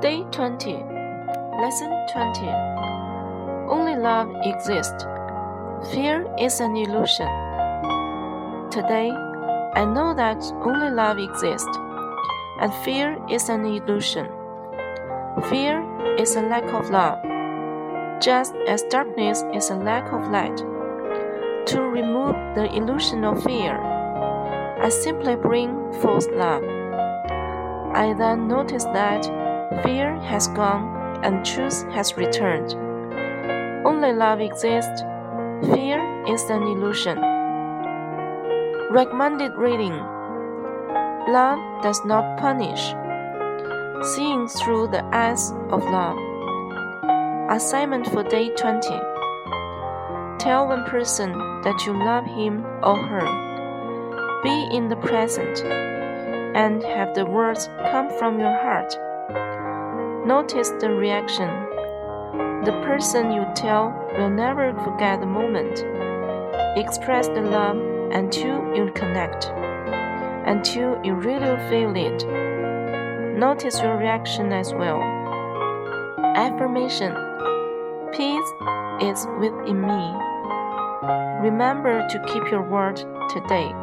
Day 20, Lesson 20. Only love exists. Fear is an illusion. Today, I know that only love exists, and fear is an illusion. Fear is a lack of love, just as darkness is a lack of light. To remove the illusion of fear, I simply bring forth love. I then notice that fear has gone and truth has returned. Only love exists. Fear is an illusion. Recommended reading. Love does not punish. Seeing through the eyes of love. Assignment for day 20. Tell one person that you love him or her. Be in the present and have the words come from your heart.Notice the reaction. The person you tell will never forget the moment. Express the love until you connect, until you really feel it. Notice your reaction as well. Affirmation. Peace is within me. Remember to keep your word today.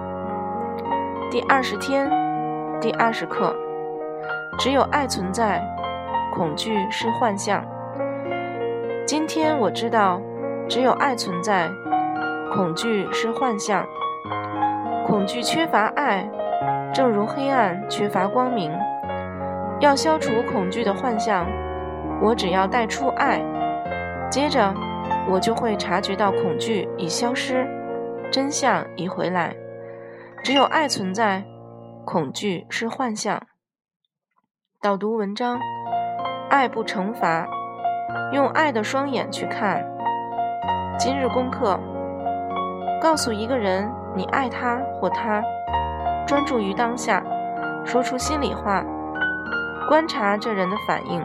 第20天，第20课。只有爱存在，恐惧是幻象。今天我知道，只有爱存在，恐惧是幻象。恐惧缺乏爱，正如黑暗缺乏光明。要消除恐惧的幻象，我只要带出爱，接着我就会察觉到恐惧已消失，真相已回来。只有爱存在，恐惧是幻象。导读文章：爱不惩罚，用爱的双眼去看。今日功课：告诉一个人你爱他或她，专注于当下，说出心里话，观察这人的反应。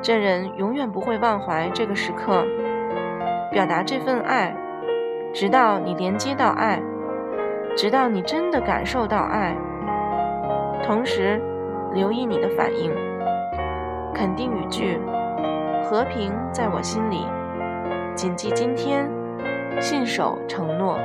这人永远不会忘怀这个时刻，表达这份爱，直到你连接到爱，直到你真的感受到爱。同时留意你的反应。肯定语句：和平在我心里。谨记今天，信守承诺。